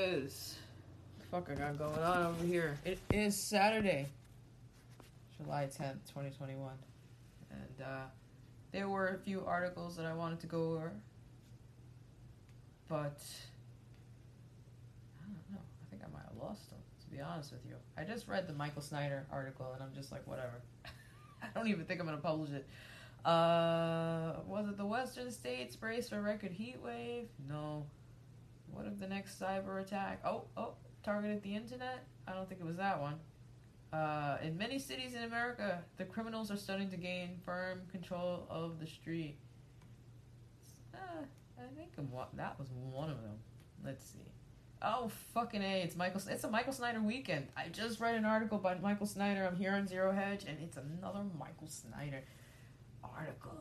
is... What the fuck I got going on over here? It is Saturday, July 10th, 2021. And there were a few articles that I wanted to go over. But... I don't know. I think I might have lost them, to be honest with you. I just read the Michael Snyder article and I'm just like, whatever. I don't even think I'm going to publish it. Was it the Western states brace for record heat wave? No. What if the next cyber attack? Oh, targeted the internet? I don't think it was that one. In many cities in America, the criminals are starting to gain firm control of the street. I think that was one of them. Let's see. Oh, fucking A, it's a Michael Snyder weekend. I just read an article by Michael Snyder. I'm here on Zero Hedge, and it's another Michael Snyder article.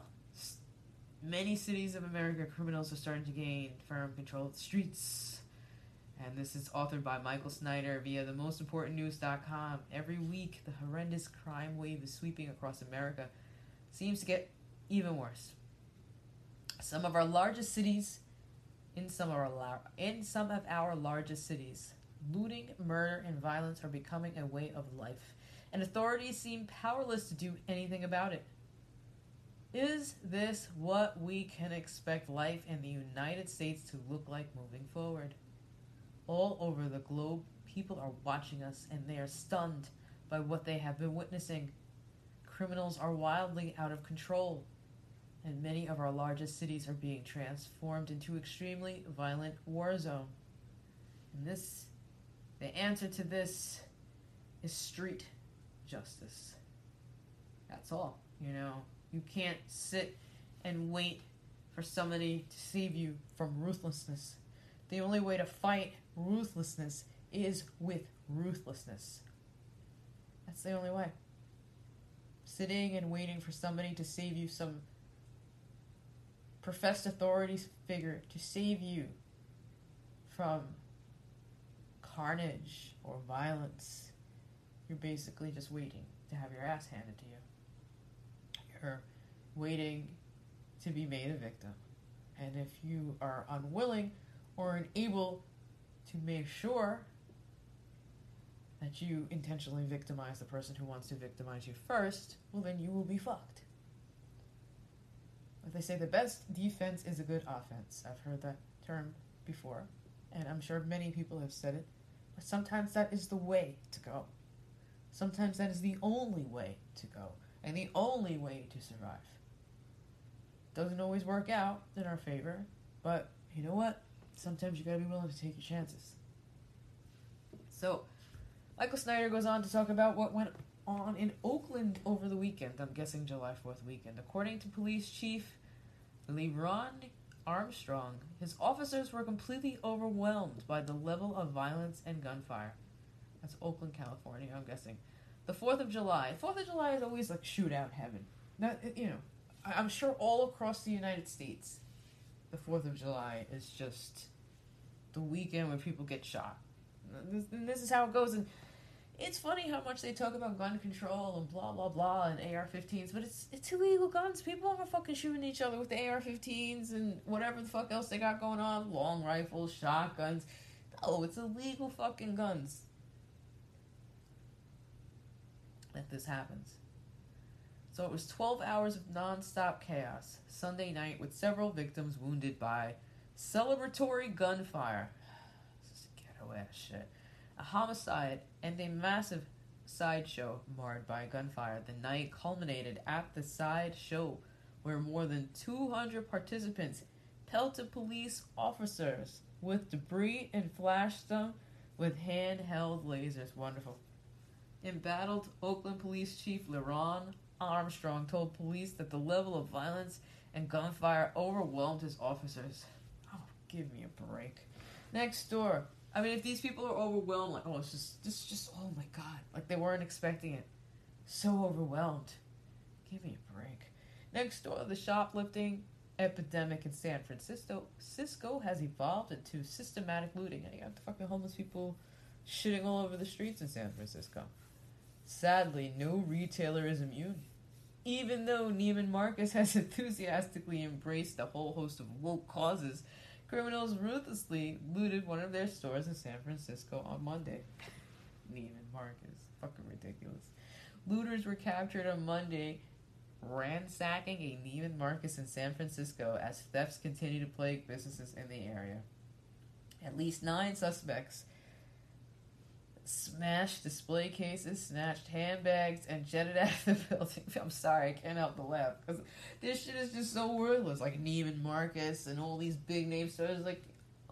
Many cities of America, criminals are starting to gain firm control of the streets. And this is authored by Michael Snyder via the Most Important News.com. Every week, the horrendous crime wave is sweeping across America. It seems to get even worse. Some of our largest cities... In some of our largest cities, looting, murder, and violence are becoming a way of life, and authorities seem powerless to do anything about it. Is this what we can expect life in the United States to look like moving forward? All over the globe, people are watching us, and they are stunned by what they have been witnessing. Criminals are wildly out of control. And many of our largest cities are being transformed into extremely violent war zone. And the answer to this is street justice. That's all, you know. You can't sit and wait for somebody to save you from ruthlessness. The only way to fight ruthlessness is with ruthlessness. That's the only way. Sitting and waiting for somebody to save you, some professed authority figure to save you from carnage or violence, you're basically just waiting to have your ass handed to you. You're waiting to be made a victim. And if you are unwilling or unable to make sure that you intentionally victimize the person who wants to victimize you first, well, then you will be fucked. They say the best defense is a good offense. I've heard that term before, and I'm sure many people have said it, but sometimes that is the way to go. Sometimes that is the only way to go, and the only way to survive. Doesn't always work out in our favor, but you know what? Sometimes you gotta be willing to take your chances. So, Michael Snyder goes on to talk about what went on in Oakland over the weekend, I'm guessing July 4th weekend. According to police chief LeRonne Armstrong, his officers were completely overwhelmed by the level of violence and gunfire. That's Oakland, California, I'm guessing. The 4th of July. 4th of July is always like shootout heaven. That, you know, I'm sure all across the United States, the 4th of July is just the weekend where people get shot. And this is how it goes. And it's funny how much they talk about gun control and blah, blah, blah, and AR-15s, but it's illegal guns. People are fucking shooting each other with the AR-15s and whatever the fuck else they got going on. Long rifles, shotguns. No, it's illegal fucking guns that this happens. So it was 12 hours of non-stop chaos Sunday night with several victims wounded by celebratory gunfire. This is ghetto-ass shit. A homicide and a massive sideshow marred by gunfire. The night culminated at the sideshow, where more than 200 participants pelted police officers with debris and flashed them with handheld lasers. Wonderful. Embattled Oakland Police Chief LeRonne Armstrong told police that the level of violence and gunfire overwhelmed his officers. Oh, give me a break. Next door. I mean, if these people are overwhelmed, like, oh, it's just, this is just, oh my God, like they weren't expecting it. So overwhelmed. Give me a break. Next door, the shoplifting epidemic in San Francisco has evolved into systematic looting. And you got the fucking homeless people shitting all over the streets in San Francisco. Sadly, no retailer is immune. Even though Neiman Marcus has enthusiastically embraced a whole host of woke causes, Criminals ruthlessly looted one of their stores in San Francisco on Monday. Neiman Marcus. Fucking ridiculous. Looters were captured on Monday, ransacking a Neiman Marcus in San Francisco as thefts continue to plague businesses in the area. At least 9 suspects smashed display cases, snatched handbags, and jetted out of the building. I'm sorry, I can't help but laugh, because this shit is just so worthless. Like Neiman Marcus and all these big name stores, like,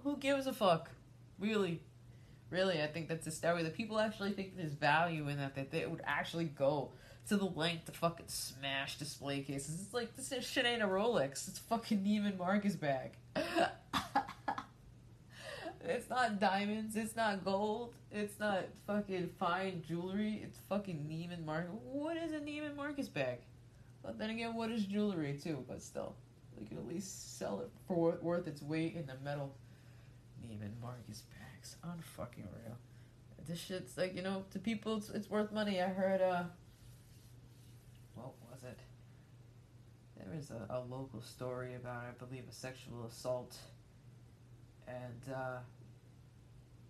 who gives a fuck? Really. Really, I think that's the story that people actually think there's value in, that they would actually go to the length to fucking smash display cases. It's like, this shit ain't a Rolex. It's fucking Neiman Marcus bag. It's not diamonds. It's not gold. It's not fucking fine jewelry. It's fucking Neiman Marcus. What is a Neiman Marcus bag? But then again, what is jewelry too? But still, they could at least sell it for worth its weight in the metal. Neiman Marcus bags, unfucking real. This shit's like, you know, to people, it's worth money. I heard, what was it? There was a local story about, I believe, a sexual assault. And,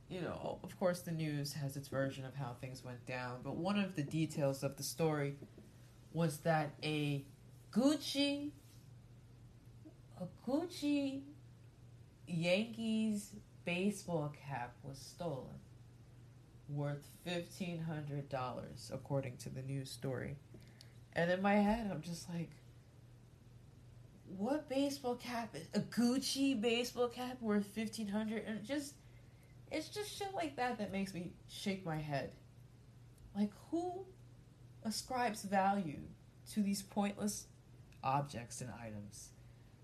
you know, of course the news has its version of how things went down, but one of the details of the story was that a Gucci Yankees baseball cap was stolen, worth $1,500, according to the news story. And in my head, I'm just like, what baseball cap is a Gucci baseball cap worth $1,500? And it's just shit like that makes me shake my head. Like, who ascribes value to these pointless objects and items?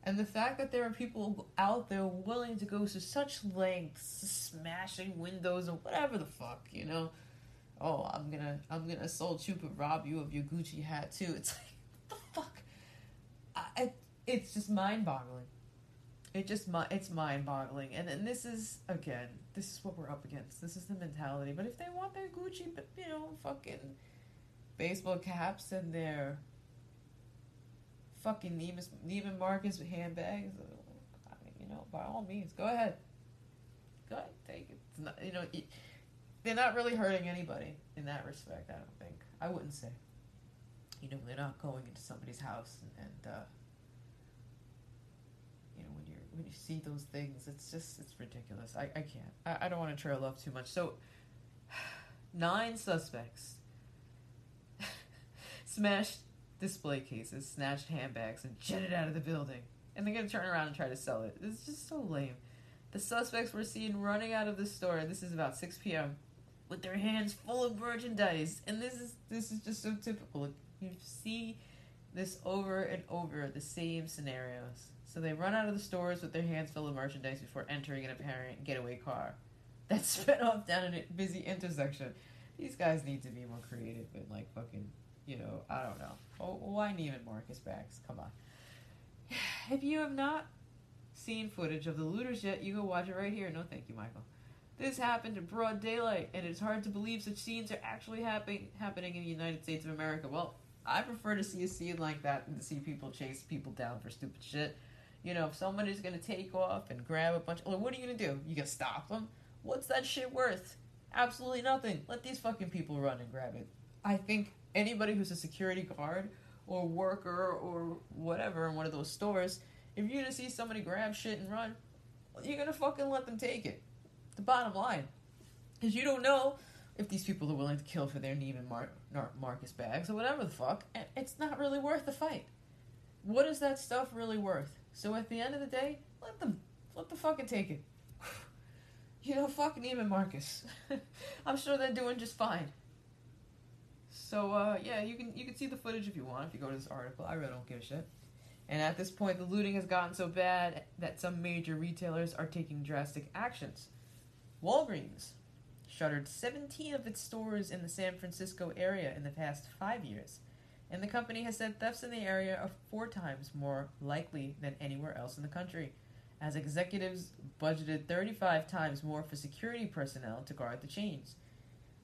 And the fact that there are people out there willing to go to such lengths, smashing windows and whatever the fuck, you know? Oh, I'm gonna assault you but rob you of your Gucci hat too. It's like, what the fuck? It's just mind-boggling. It's mind-boggling. And this is, again, this is what we're up against. This is the mentality. But if they want their Gucci, you know, fucking baseball caps and their fucking Neiman Marcus with handbags, I mean, you know, by all means, go ahead, take it. It's not, you know, they're not really hurting anybody in that respect, I don't think. I wouldn't say, you know, they're not going into somebody's house and you know, when you see those things, it's ridiculous. I can't, I don't want to trail off too much. So 9 suspects smashed display cases, snatched handbags, and jetted out of the building. And they're going to turn around and try to sell it. It's just so lame. The suspects were seen running out of the store, and this is about 6 p.m., with their hands full of merchandise. And this is just so typical. You see this over and over, the same scenarios. So they run out of the stores with their hands full of merchandise before entering an apparent getaway car that sped off down a busy intersection. These guys need to be more creative and, like, fucking, you know, I don't know. Oh, why Neiman Marcus bags? Come on. If you have not seen footage of the looters yet, you can watch it right here. No, thank you, Michael. This happened in broad daylight, and it's hard to believe such scenes are actually happening in the United States of America. Well, I prefer to see a scene like that than to see people chase people down for stupid shit. You know, if somebody's going to take off and grab a bunch, well, what are you going to do? You going to stop them? What's that shit worth? Absolutely nothing. Let these fucking people run and grab it. I think anybody who's a security guard or worker or whatever in one of those stores, if you're going to see somebody grab shit and run, well, you're going to fucking let them take it. The bottom line. Because you don't know if these people are willing to kill for their Neiman Marcus bags or whatever the fuck. And it's not really worth the fight. What is that stuff really worth? So at the end of the day, let them fucking take it. You know, fuck Neiman Marcus. I'm sure they're doing just fine. So, yeah, you can see the footage if you want, if you go to this article. I really don't give a shit. And at this point, the looting has gotten so bad that some major retailers are taking drastic actions. Walgreens shuttered 17 of its stores in the San Francisco area in the past 5 years. And the company has said thefts in the area are 4 times more likely than anywhere else in the country, as executives budgeted 35 times more for security personnel to guard the chains.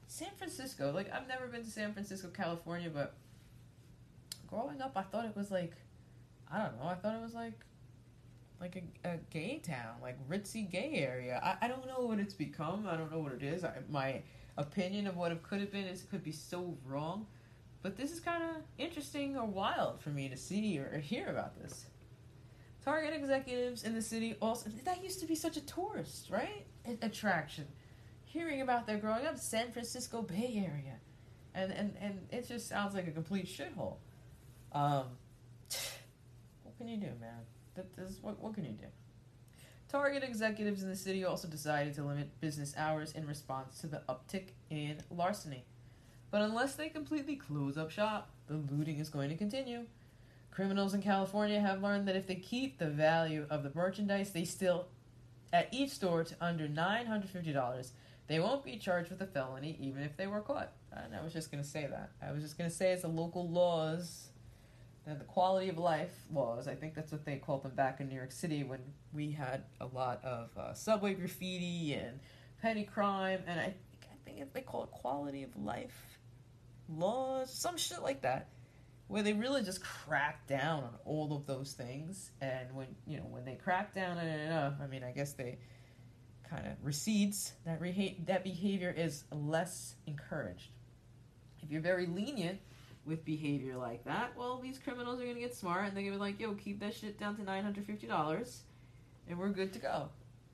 San Francisco, like, I've never been to San Francisco, California, but growing up, I thought it was like, I don't know, I thought it was like like a gay town, like ritzy gay area. I don't know what it's become. I don't know what it is. My opinion of what it could have been is it could be so wrong. But this is kind of interesting or wild for me to see or hear about this. Target executives in the city also... That used to be such a tourist, right? Attraction. Hearing about their growing up, San Francisco Bay Area. And it just sounds like a complete shithole. What can you do, man? What can you do? Target executives in the city also decided to limit business hours in response to the uptick in larceny. But unless they completely close up shop, the looting is going to continue. Criminals in California have learned that if they keep the value of the merchandise, they still, at each store, to under $950, they won't be charged with a felony even if they were caught. And I was just going to say that. I was just going to say it's the local laws, the quality of life laws. I think that's what they called them back in New York City when we had a lot of subway graffiti and petty crime. And I think they call it quality of life laws, some shit like that, where they really just crack down on all of those things. And when they crack down on it enough, I mean, I guess they kind of recedes. That behavior is less encouraged. If you're very lenient with behavior like that, well, these criminals are going to get smart, and they're going to be like, yo, keep that shit down to $950, and we're good to go.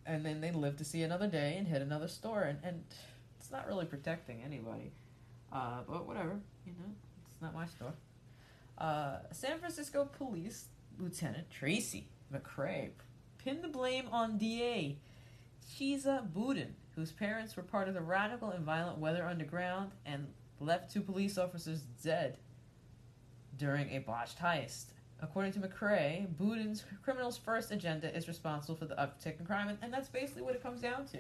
And then they live to see another day and hit another store, and it's not really protecting anybody. But whatever, it's not my store. San Francisco Police Lieutenant Tracy McCray pinned the blame on DA Chesa Boudin, whose parents were part of the radical and violent Weather Underground and left two police officers dead during a botched heist. According to McCray, Boudin's criminal's first agenda is responsible for the uptick in crime, and that's basically what it comes down to.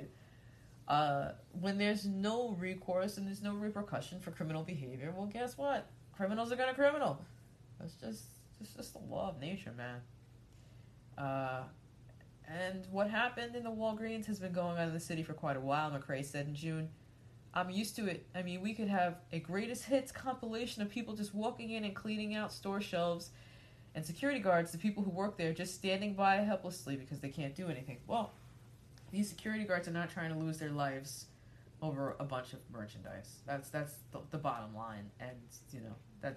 When there's no recourse and there's no repercussion for criminal behavior, well, guess what? Criminals are gonna criminal. That's just the law of nature, man. And what happened in the Walgreens has been going on in the city for quite a while, McCray said in June. I'm used to it. I mean, we could have a greatest hits compilation of people just walking in and cleaning out store shelves and security guards, the people who work there, just standing by helplessly because they can't do anything. Well, these security guards are not trying to lose their lives over a bunch of merchandise. That's the bottom line. And,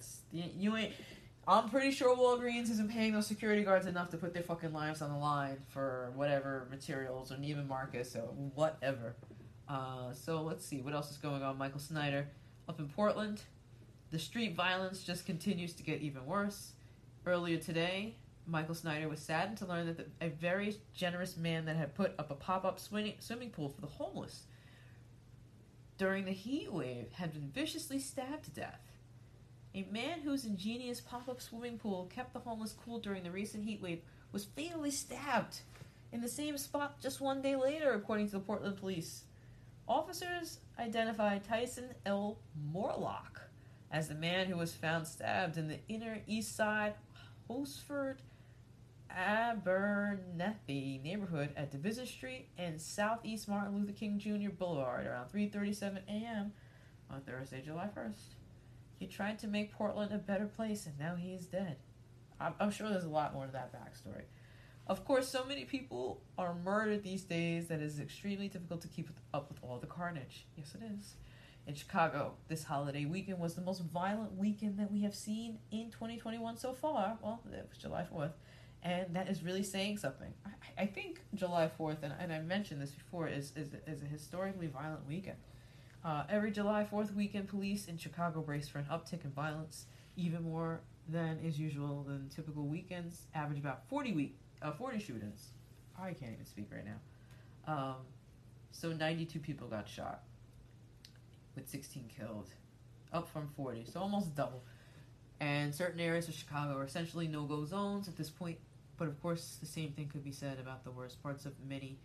I'm pretty sure Walgreens isn't paying those security guards enough to put their fucking lives on the line for whatever materials or Neiman Marcus or whatever. So let's see, what else is going on? Michael Snyder up in Portland. The street violence just continues to get even worse. Earlier today, Michael Snyder was saddened to learn that a very generous man that had put up a pop-up swimming pool for the homeless during the heat wave had been viciously stabbed to death. A man whose ingenious pop-up swimming pool kept the homeless cool during the recent heat wave was fatally stabbed in the same spot just one day later, according to the Portland police. Officers identified Tyson L. Morlock as the man who was found stabbed in the Inner East Side, Hosford, Abernethy neighborhood at Division Street and Southeast Martin Luther King Jr. Boulevard around 3:37 a.m. on Thursday, July 1st. He tried to make Portland a better place, and now he is dead. I'm sure there's a lot more to that backstory. Of course, so many people are murdered these days that it is extremely difficult to keep up with all the carnage. Yes, it is. In Chicago, this holiday weekend was the most violent weekend that we have seen in 2021 so far. Well, it was July 4th, and that is really saying something. I think July 4th, and I mentioned this before, is a historically violent weekend. Every July 4th weekend, police in Chicago brace for an uptick in violence, even more than is usual than typical weekends, average about 40 shootings. I can't even speak right now. So 92 people got shot with 16 killed, up from 40, so almost double. And certain areas of Chicago are essentially no-go zones at this point, but of course the same thing could be said about the worst parts of many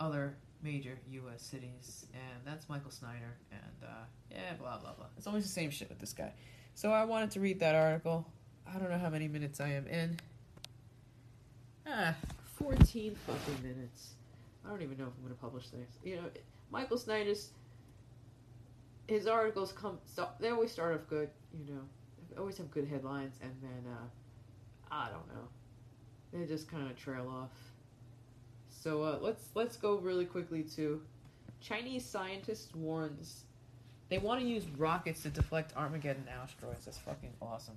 other major U.S. cities. And that's Michael Snyder, and blah, blah, blah. It's always the same shit with this guy. So I wanted to read that article. I don't know how many minutes I am in. 14 fucking minutes. I don't even know if I'm going to publish this. Michael Snyder's... His articles they always start off good, They always have good headlines, and then, I don't know. They just kind of trail off. So let's go really quickly to Chinese scientists warns they want to use rockets to deflect Armageddon asteroids. That's fucking awesome.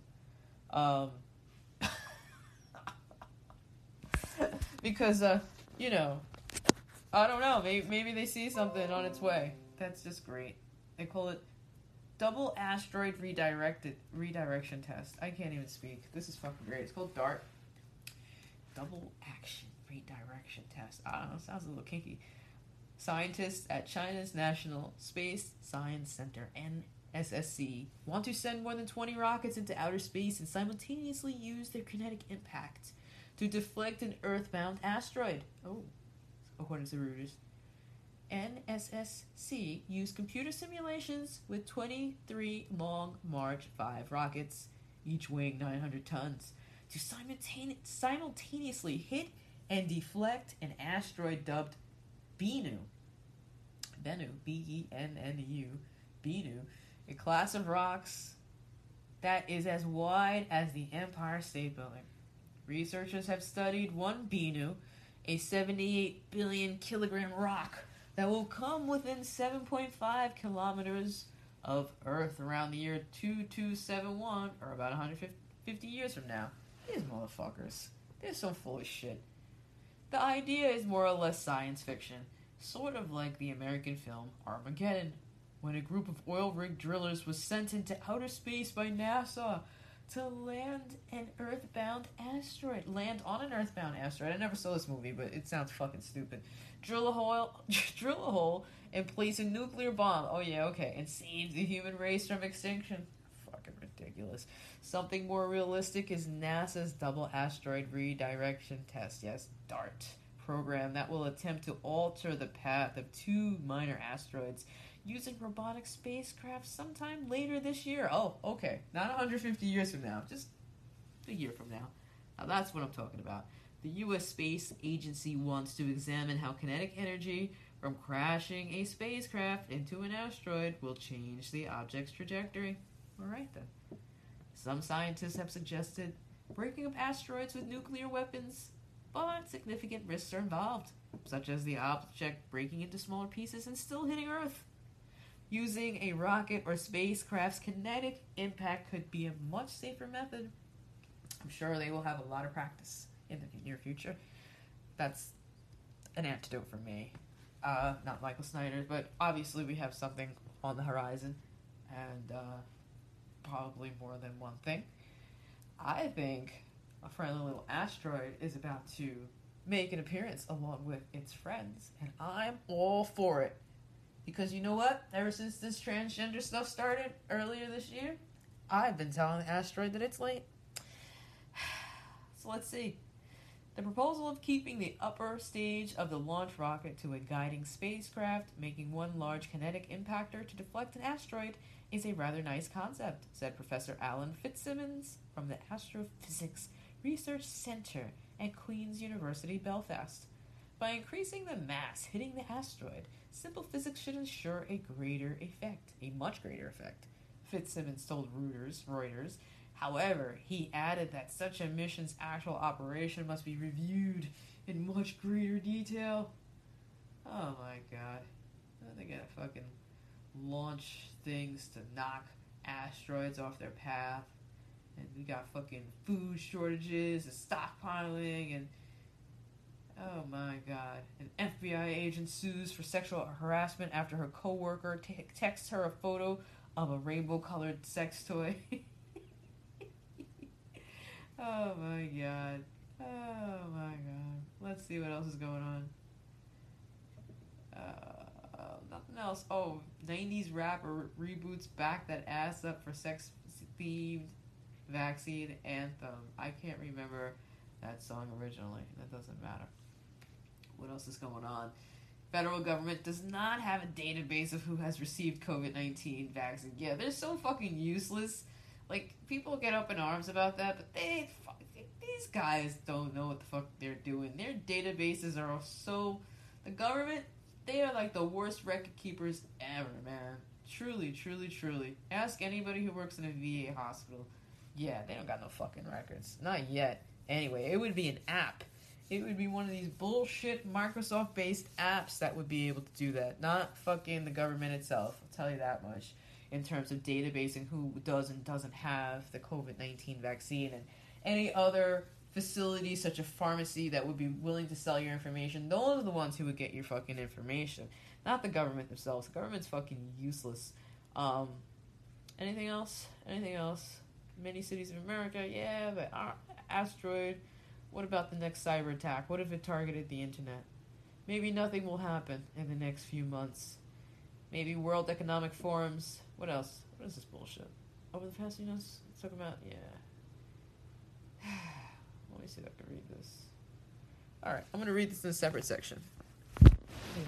Because you know, I don't know. Maybe they see something on its way. That's just great. They call it Double Asteroid Redirection Test. I can't even speak. This is fucking great. It's called DART. Double Action Redirection Test. I don't know. Sounds a little kinky. Scientists at China's National Space Science Center, NSSC, want to send more than 20 rockets into outer space and simultaneously use their kinetic impact to deflect an Earth-bound asteroid. Oh, according to Reuters. NSSC used computer simulations with 23 Long March 5 rockets, each weighing 900 tons, to simultaneously hit and deflect an asteroid dubbed Bennu, B-E-N-N-U, Bennu, a class of rocks that is as wide as the Empire State Building. Researchers have studied one Bennu, a 78 billion kilogram rock that will come within 7.5 kilometers of Earth around the year 2271, or about 150 years from now. These motherfuckers, they're so full of shit. The idea is more or less science fiction, sort of like the American film Armageddon, when a group of oil-rig drillers was sent into outer space by NASA to land on an earthbound asteroid. I never saw this movie, but it sounds fucking stupid. Drill a hole and place a nuclear bomb. Oh yeah, okay. And save the human race from extinction. Fucking ridiculous. Something more realistic is NASA's Double Asteroid Redirection Test, yes, DART program that will attempt to alter the path of two minor asteroids using robotic spacecraft sometime later this year. Oh, okay. Not 150 years from now. Just a year from now. Now that's what I'm talking about. The U.S. Space Agency wants to examine how kinetic energy from crashing a spacecraft into an asteroid will change the object's trajectory. All right, then. Some scientists have suggested breaking up asteroids with nuclear weapons, but significant risks are involved, such as the object breaking into smaller pieces and still hitting Earth. Using a rocket or spacecraft's kinetic impact could be a much safer method. I'm sure they will have a lot of practice in the near future. That's an antidote for me. Not Michael Snyder, but obviously we have something on the horizon, and probably more than one thing. I think a friendly little asteroid is about to make an appearance along with its friends, and I'm all for it. Because you know what? Ever since this transgender stuff started earlier this year, I've been telling the asteroid that it's late. So let's see. The proposal of keeping the upper stage of the launch rocket to a guiding spacecraft, making one large kinetic impactor to deflect an asteroid, is a rather nice concept, said Professor Alan Fitzsimmons from the Astrophysics Research Centre at Queen's University Belfast. By increasing the mass hitting the asteroid, simple physics should ensure a much greater effect, Fitzsimmons told Reuters. However, he added that such a mission's actual operation must be reviewed in much greater detail. Oh my god. They gotta fucking launch things to knock asteroids off their path. And we got fucking food shortages and stockpiling and... oh my god. An FBI agent sues for sexual harassment after her coworker texts her a photo of a rainbow-colored sex toy. Oh my god. Let's see what else is going on. Nothing else. Oh, 90s rapper reboots back that ass up for sex-themed vaccine anthem. I can't remember that song originally. That doesn't matter. What else is going on? Federal government does not have a database of who has received COVID-19 vaccine. Yeah, they're so fucking useless. Like, people get up in arms about that, but these guys don't know what the fuck they're doing. Their databases are so... the government, they are like the worst record keepers ever, man. Truly, truly, truly. Ask anybody who works in a VA hospital. Yeah, they don't got no fucking records. Not yet. Anyway, it would be an app. It would be one of these bullshit Microsoft-based apps that would be able to do that. Not fucking the government itself, I'll tell you that much. In terms of databasing who does and doesn't have the COVID-19 vaccine and any other facility such a pharmacy that would be willing to sell your information. Those are the ones who would get your fucking information. Not the government themselves. The government's fucking useless. Anything else? Anything else? Many cities of America, yeah, but asteroid... What about the next cyber attack? What if it targeted the internet? Maybe nothing will happen in the next few months. Maybe World Economic Forums. What else? What is this bullshit? Over the past few months, it's talking about, yeah. Let me see if I can read this. Alright, I'm going to read this in a separate section.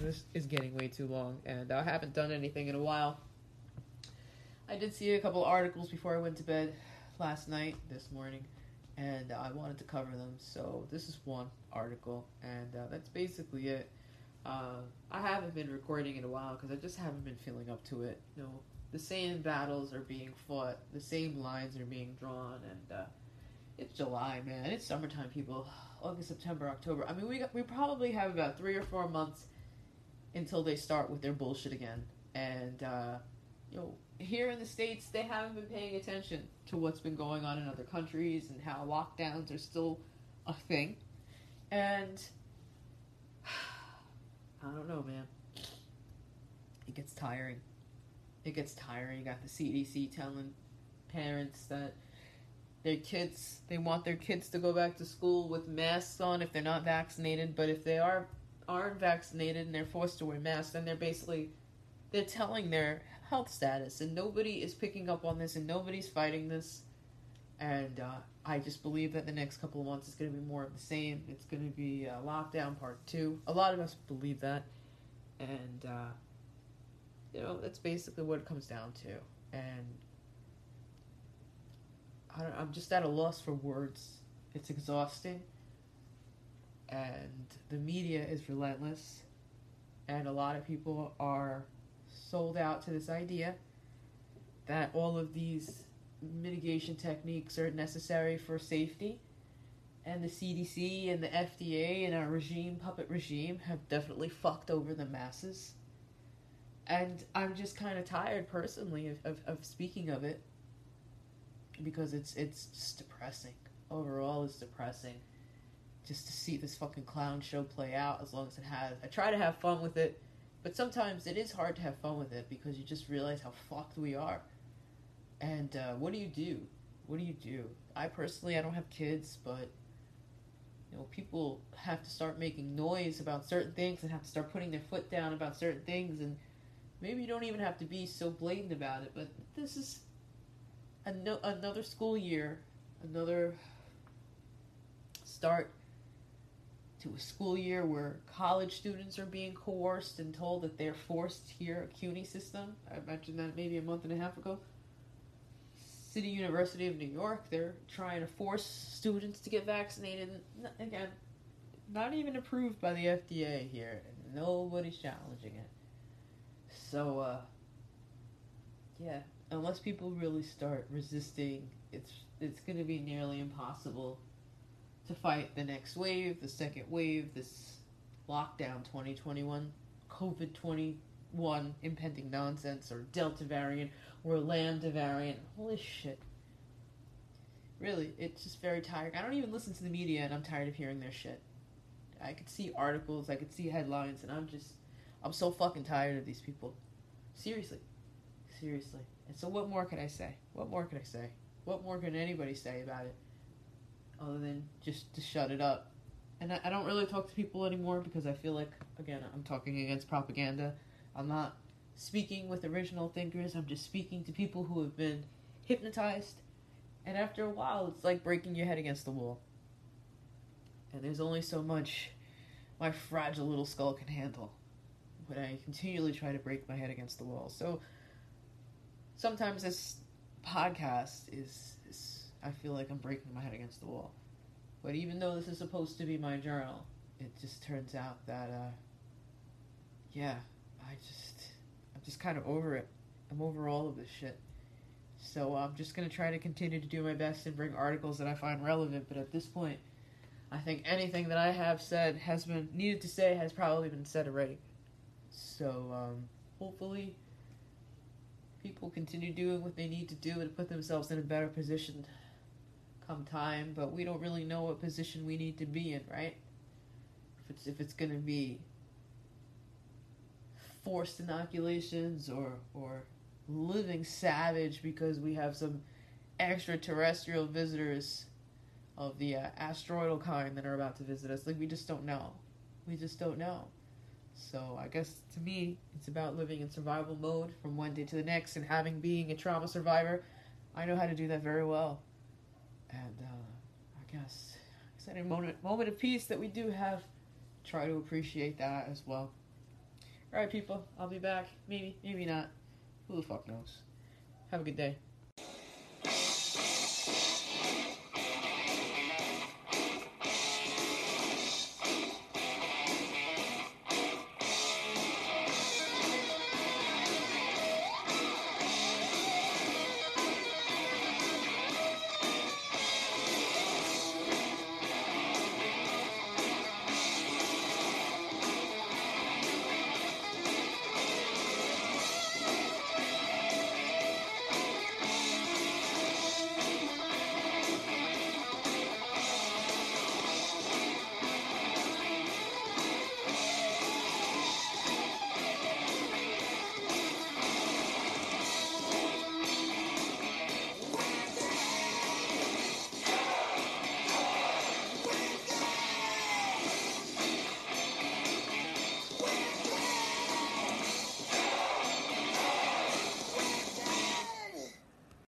This is getting way too long, and I haven't done anything in a while. I did see a couple articles before I went to bed last night, this morning. And I wanted to cover them, so this is one article, and that's basically it. I haven't been recording in a while because I just haven't been feeling up to it. You know, the same battles are being fought, the same lines are being drawn, and it's July, man. It's summertime, people. August, September, October. I mean, we probably have about 3 or 4 months until they start with their bullshit again. And you know, here in the States, they haven't been paying attention to what's been going on in other countries and how lockdowns are still a thing. And I don't know, man. It gets tiring. It gets tiring. You got the CDC telling parents that they want their kids to go back to school with masks on if they're not vaccinated. But if they aren't vaccinated and they're forced to wear masks, then they're telling their health status, and nobody is picking up on this, and nobody's fighting this, and I just believe that the next couple of months is going to be more of the same. It's going to be lockdown part 2. A lot of us believe that, and you know, that's basically what it comes down to, and I'm just at a loss for words. It's exhausting, and the media is relentless, and a lot of people are sold out to this idea that all of these mitigation techniques are necessary for safety, and the CDC and the FDA and our puppet regime have definitely fucked over the masses, and I'm just kind of tired personally of speaking of it, because it's just depressing. Overall, it's depressing just to see this fucking clown show play out as long as it has. I try to have fun with it, but sometimes it is hard to have fun with it because you just realize how fucked we are. And what do you do? What do you do? I personally, I don't have kids, but you know, people have to start making noise about certain things and have to start putting their foot down about certain things. And maybe you don't even have to be so blatant about it, but this is another school year, another start to a school year where college students are being coerced and told that they're forced here, a CUNY system. I mentioned that maybe a month and a half ago. City University of New York, they're trying to force students to get vaccinated. Again, not even approved by the FDA here. Nobody's challenging it. So, yeah, unless people really start resisting, it's going to be nearly impossible to fight the next wave, the second wave, this lockdown 2021, COVID 21 impending nonsense, or Delta variant, or Lambda variant. Holy shit. Really, it's just very tiring. I don't even listen to the media, and I'm tired of hearing their shit. I could see articles, I could see headlines, and I'm so fucking tired of these people. Seriously. And so what more could I say? What more can anybody say about it? Other than just to shut it up. And I don't really talk to people anymore because I feel like, again, I'm talking against propaganda. I'm not speaking with original thinkers. I'm just speaking to people who have been hypnotized. And after a while, it's like breaking your head against the wall. And there's only so much my fragile little skull can handle when I continually try to break my head against the wall. So sometimes this podcast is I feel like I'm breaking my head against the wall. But even though this is supposed to be my journal, it just turns out that, I'm just kind of over it. I'm over all of this shit. So I'm just going to try to continue to do my best and bring articles that I find relevant. But at this point, I think anything that I have said has been needed to say has probably been said already. So hopefully people continue doing what they need to do to put themselves in a better position come time. But we don't really know what position we need to be in, right? If it's going to be forced inoculations or living savage because we have some extraterrestrial visitors of the asteroidal kind that are about to visit us. Like, we just don't know. We just don't know. So I guess to me, it's about living in survival mode from one day to the next, and being a trauma survivor, I know how to do that very well. And I guess it's a moment of peace that we do have. Try to appreciate that as well. Alright people, I'll be back. Maybe, maybe not. Who the fuck knows? Have a good day.